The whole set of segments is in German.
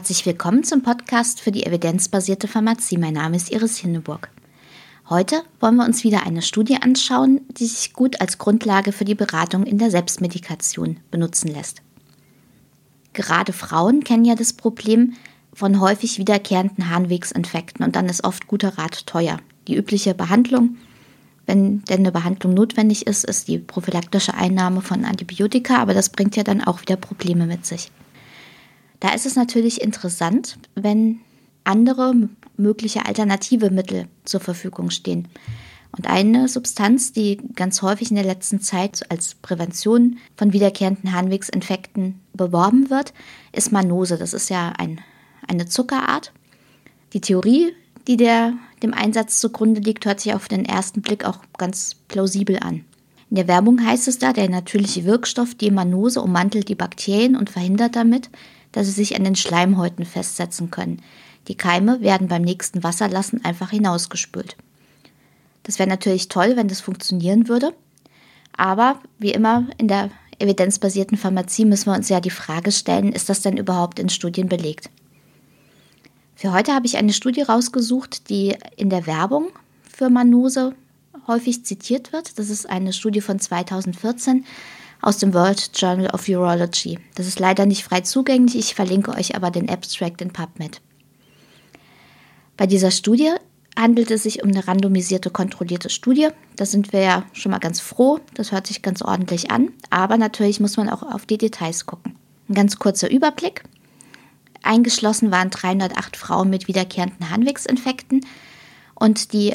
Herzlich willkommen zum Podcast für die evidenzbasierte Pharmazie. Mein Name ist Iris Hinneburg. Heute wollen wir uns wieder eine Studie anschauen, die sich gut als Grundlage für die Beratung in der Selbstmedikation benutzen lässt. Gerade Frauen kennen ja das Problem von häufig wiederkehrenden Harnwegsinfekten und dann ist oft guter Rat teuer. Die übliche Behandlung, wenn denn eine Behandlung notwendig ist, ist die prophylaktische Einnahme von Antibiotika, aber das bringt ja dann auch wieder Probleme mit sich. Da ist es natürlich interessant, wenn andere mögliche alternative Mittel zur Verfügung stehen. Und eine Substanz, die ganz häufig in der letzten Zeit als Prävention von wiederkehrenden Harnwegsinfekten beworben wird, ist Manose. Das ist ja eine Zuckerart. Die Theorie, die dem Einsatz zugrunde liegt, hört sich auf den ersten Blick auch ganz plausibel an. In der Werbung heißt es da, der natürliche Wirkstoff, die Manose, ummantelt die Bakterien und verhindert damit, dass sie sich an den Schleimhäuten festsetzen können. Die Keime werden beim nächsten Wasserlassen einfach hinausgespült. Das wäre natürlich toll, wenn das funktionieren würde. Aber wie immer in der evidenzbasierten Pharmazie müssen wir uns ja die Frage stellen, ist das denn überhaupt in Studien belegt? Für heute habe ich eine Studie rausgesucht, die in der Werbung für Manose häufig zitiert wird. Das ist eine Studie von 2014 aus dem World Journal of Urology. Das ist leider nicht frei zugänglich, ich verlinke euch aber den Abstract in PubMed. Bei dieser Studie handelt es sich um eine randomisierte, kontrollierte Studie. Da sind wir ja schon mal ganz froh, das hört sich ganz ordentlich an, aber natürlich muss man auch auf die Details gucken. Ein ganz kurzer Überblick. Eingeschlossen waren 308 Frauen mit wiederkehrenden Harnwegsinfekten und die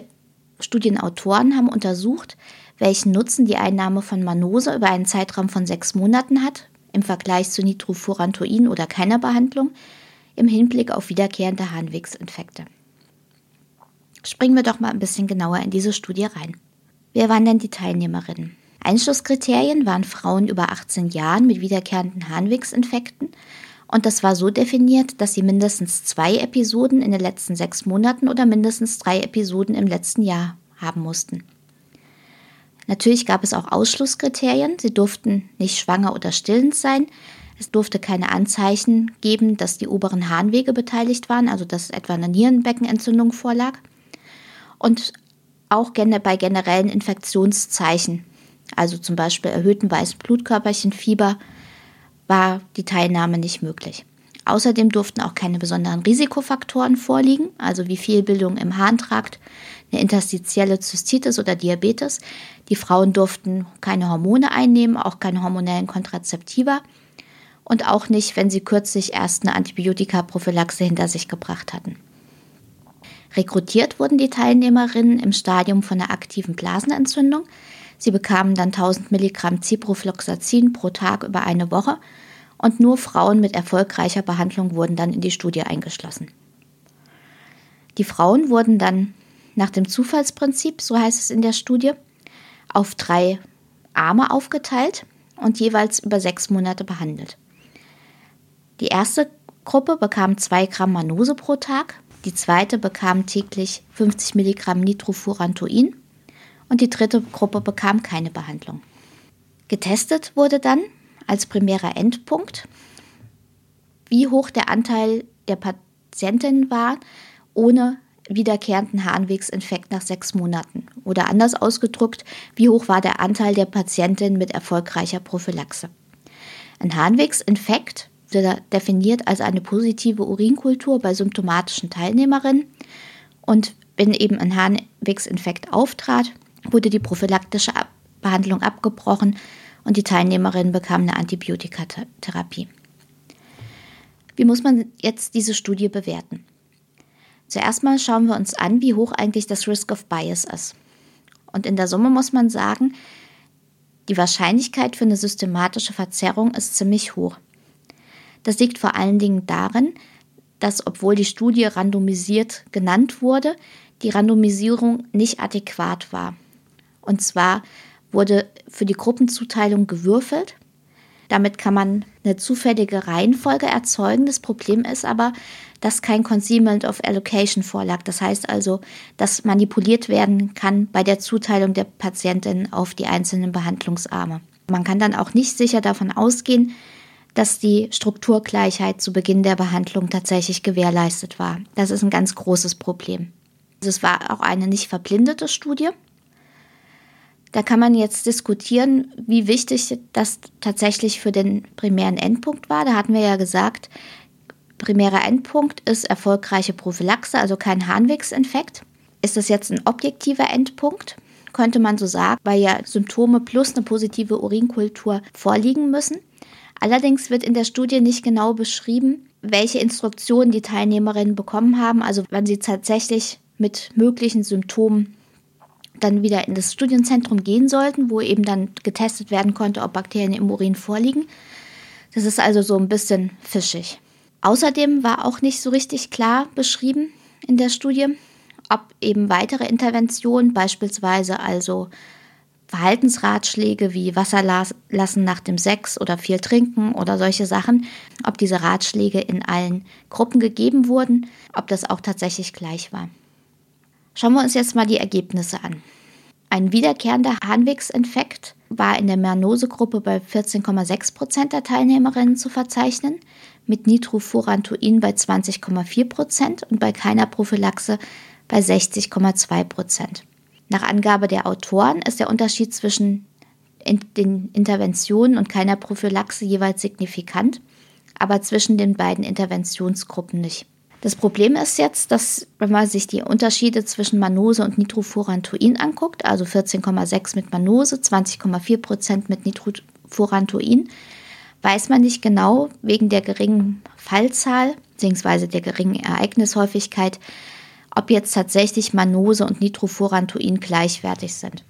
Studienautoren haben untersucht, welchen Nutzen die Einnahme von Manose über einen Zeitraum von 6 Monaten hat, im Vergleich zu Nitrofurantoin oder keiner Behandlung, im Hinblick auf wiederkehrende Harnwegsinfekte. Springen wir doch mal ein bisschen genauer in diese Studie rein. Wer waren denn die Teilnehmerinnen? Einschlusskriterien waren Frauen über 18 Jahren mit wiederkehrenden Harnwegsinfekten und das war so definiert, dass sie mindestens 2 Episoden in den letzten 6 Monaten oder mindestens 3 Episoden im letzten Jahr haben mussten. Natürlich gab es auch Ausschlusskriterien. Sie durften nicht schwanger oder stillend sein. Es durfte keine Anzeichen geben, dass die oberen Harnwege beteiligt waren, also dass etwa eine Nierenbeckenentzündung vorlag. Und auch bei generellen Infektionszeichen, also zum Beispiel erhöhten weißen Blutkörperchen, Fieber, war die Teilnahme nicht möglich. Außerdem durften auch keine besonderen Risikofaktoren vorliegen, also wie Fehlbildung im Harntrakt, eine interstitielle Zystitis oder Diabetes. Die Frauen durften keine Hormone einnehmen, auch keine hormonellen Kontrazeptiva und auch nicht, wenn sie kürzlich erst eine Antibiotika-Prophylaxe hinter sich gebracht hatten. Rekrutiert wurden die Teilnehmerinnen im Stadium von einer aktiven Blasenentzündung. Sie bekamen dann 1000 Milligramm Ciprofloxacin pro Tag über eine Woche und nur Frauen mit erfolgreicher Behandlung wurden dann in die Studie eingeschlossen. Die Frauen wurden dann nach dem Zufallsprinzip, so heißt es in der Studie, auf 3 Arme aufgeteilt und jeweils über 6 Monate behandelt. Die erste Gruppe bekam 2 Gramm Manose pro Tag, die zweite bekam täglich 50 Milligramm Nitrofurantoin und die dritte Gruppe bekam keine Behandlung. Getestet wurde dann als primärer Endpunkt, wie hoch der Anteil der Patientinnen war ohne wiederkehrenden Harnwegsinfekt nach 6 Monaten. Oder anders ausgedrückt, wie hoch war der Anteil der Patientinnen mit erfolgreicher Prophylaxe. Ein Harnwegsinfekt wird definiert als eine positive Urinkultur bei symptomatischen Teilnehmerinnen. Und wenn eben ein Harnwegsinfekt auftrat, wurde die prophylaktische Behandlung abgebrochen und die Teilnehmerinnen bekamen eine Antibiotikatherapie. Wie muss man jetzt diese Studie bewerten? Zuerst mal schauen wir uns an, wie hoch eigentlich das Risk of Bias ist. Und in der Summe muss man sagen, die Wahrscheinlichkeit für eine systematische Verzerrung ist ziemlich hoch. Das liegt vor allen Dingen darin, dass, obwohl die Studie randomisiert genannt wurde, die Randomisierung nicht adäquat war. Und zwar wurde für die Gruppenzuteilung gewürfelt. Damit kann man eine zufällige Reihenfolge erzeugen. Das Problem ist aber, dass kein Concealment of Allocation vorlag. Das heißt also, dass manipuliert werden kann bei der Zuteilung der Patientinnen auf die einzelnen Behandlungsarme. Man kann dann auch nicht sicher davon ausgehen, dass die Strukturgleichheit zu Beginn der Behandlung tatsächlich gewährleistet war. Das ist ein ganz großes Problem. Es war auch eine nicht verblindete Studie. Da kann man jetzt diskutieren, wie wichtig das tatsächlich für den primären Endpunkt war. Da hatten wir ja gesagt, primärer Endpunkt ist erfolgreiche Prophylaxe, also kein Harnwegsinfekt. Ist das jetzt ein objektiver Endpunkt? Könnte man so sagen, weil ja Symptome plus eine positive Urinkultur vorliegen müssen. Allerdings wird in der Studie nicht genau beschrieben, welche Instruktionen die Teilnehmerinnen bekommen haben, also wann sie tatsächlich mit möglichen Symptomen dann wieder in das Studienzentrum gehen sollten, wo eben dann getestet werden konnte, ob Bakterien im Urin vorliegen. Das ist also so ein bisschen fischig. Außerdem war auch nicht so richtig klar beschrieben in der Studie, ob eben weitere Interventionen, beispielsweise also Verhaltensratschläge wie Wasser lassen nach dem Sex oder viel trinken oder solche Sachen, ob diese Ratschläge in allen Gruppen gegeben wurden, ob das auch tatsächlich gleich war. Schauen wir uns jetzt mal die Ergebnisse an. Ein wiederkehrender Harnwegsinfekt war in der Mernose-Gruppe bei 14,6% der Teilnehmerinnen zu verzeichnen, mit Nitrofurantoin bei 20,4% und bei keiner Prophylaxe bei 60,2%. Nach Angabe der Autoren ist der Unterschied zwischen den Interventionen und keiner Prophylaxe jeweils signifikant, aber zwischen den beiden Interventionsgruppen nicht. Das Problem ist jetzt, dass, wenn man sich die Unterschiede zwischen Manose und Nitrofurantoin anguckt, also 14,6% mit Manose, 20,4% mit Nitrofurantoin, weiß man nicht genau, wegen der geringen Fallzahl bzw. der geringen Ereignishäufigkeit, ob jetzt tatsächlich Manose und Nitrofurantoin gleichwertig sind.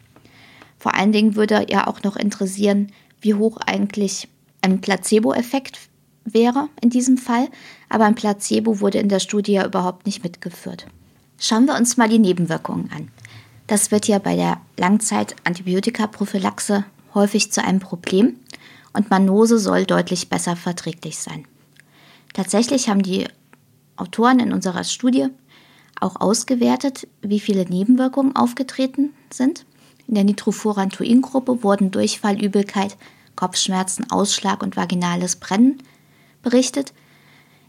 Vor allen Dingen würde ja auch noch interessieren, wie hoch eigentlich ein Placebo-Effekt wäre in diesem Fall, aber ein Placebo wurde in der Studie ja überhaupt nicht mitgeführt. Schauen wir uns mal die Nebenwirkungen an. Das wird ja bei der Langzeit-Antibiotika-Prophylaxe häufig zu einem Problem und Manose soll deutlich besser verträglich sein. Tatsächlich haben die Autoren in unserer Studie auch ausgewertet, wie viele Nebenwirkungen aufgetreten sind. In der Nitrofurantoin-Gruppe wurden Durchfall, Übelkeit, Kopfschmerzen, Ausschlag und vaginales Brennen berichtet,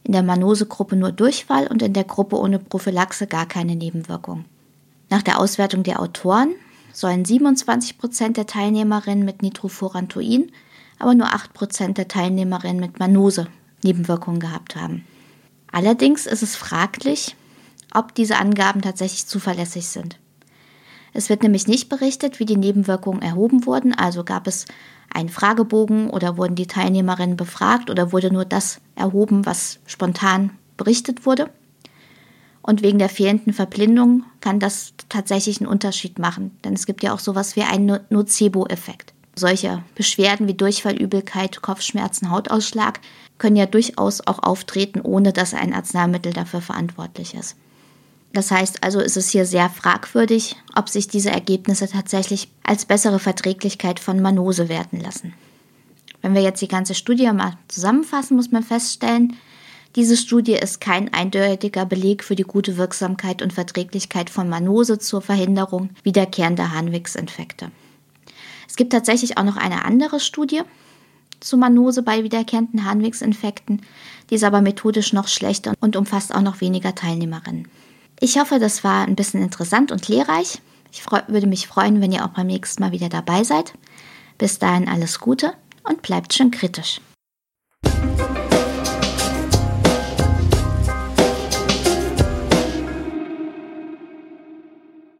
in der Manose-Gruppe nur Durchfall und in der Gruppe ohne Prophylaxe gar keine Nebenwirkungen. Nach der Auswertung der Autoren sollen 27% der Teilnehmerinnen mit Nitrofurantoin, aber nur 8% der Teilnehmerinnen mit Manose Nebenwirkungen gehabt haben. Allerdings ist es fraglich, ob diese Angaben tatsächlich zuverlässig sind. Es wird nämlich nicht berichtet, wie die Nebenwirkungen erhoben wurden, also gab es einen Fragebogen oder wurden die Teilnehmerinnen befragt oder wurde nur das erhoben, was spontan berichtet wurde. Und wegen der fehlenden Verblindung kann das tatsächlich einen Unterschied machen, denn es gibt ja auch sowas wie einen Nocebo-Effekt. Solche Beschwerden wie Durchfall, Übelkeit, Kopfschmerzen, Hautausschlag können ja durchaus auch auftreten, ohne dass ein Arzneimittel dafür verantwortlich ist. Das heißt also, ist es hier sehr fragwürdig, ob sich diese Ergebnisse tatsächlich als bessere Verträglichkeit von Manose werten lassen. Wenn wir jetzt die ganze Studie mal zusammenfassen, muss man feststellen, diese Studie ist kein eindeutiger Beleg für die gute Wirksamkeit und Verträglichkeit von Manose zur Verhinderung wiederkehrender Harnwegsinfekte. Es gibt tatsächlich auch noch eine andere Studie zu Manose bei wiederkehrenden Harnwegsinfekten, die ist aber methodisch noch schlechter und umfasst auch noch weniger Teilnehmerinnen. Ich hoffe, das war ein bisschen interessant und lehrreich. Ich würde mich freuen, wenn ihr auch beim nächsten Mal wieder dabei seid. Bis dahin alles Gute und bleibt schön kritisch.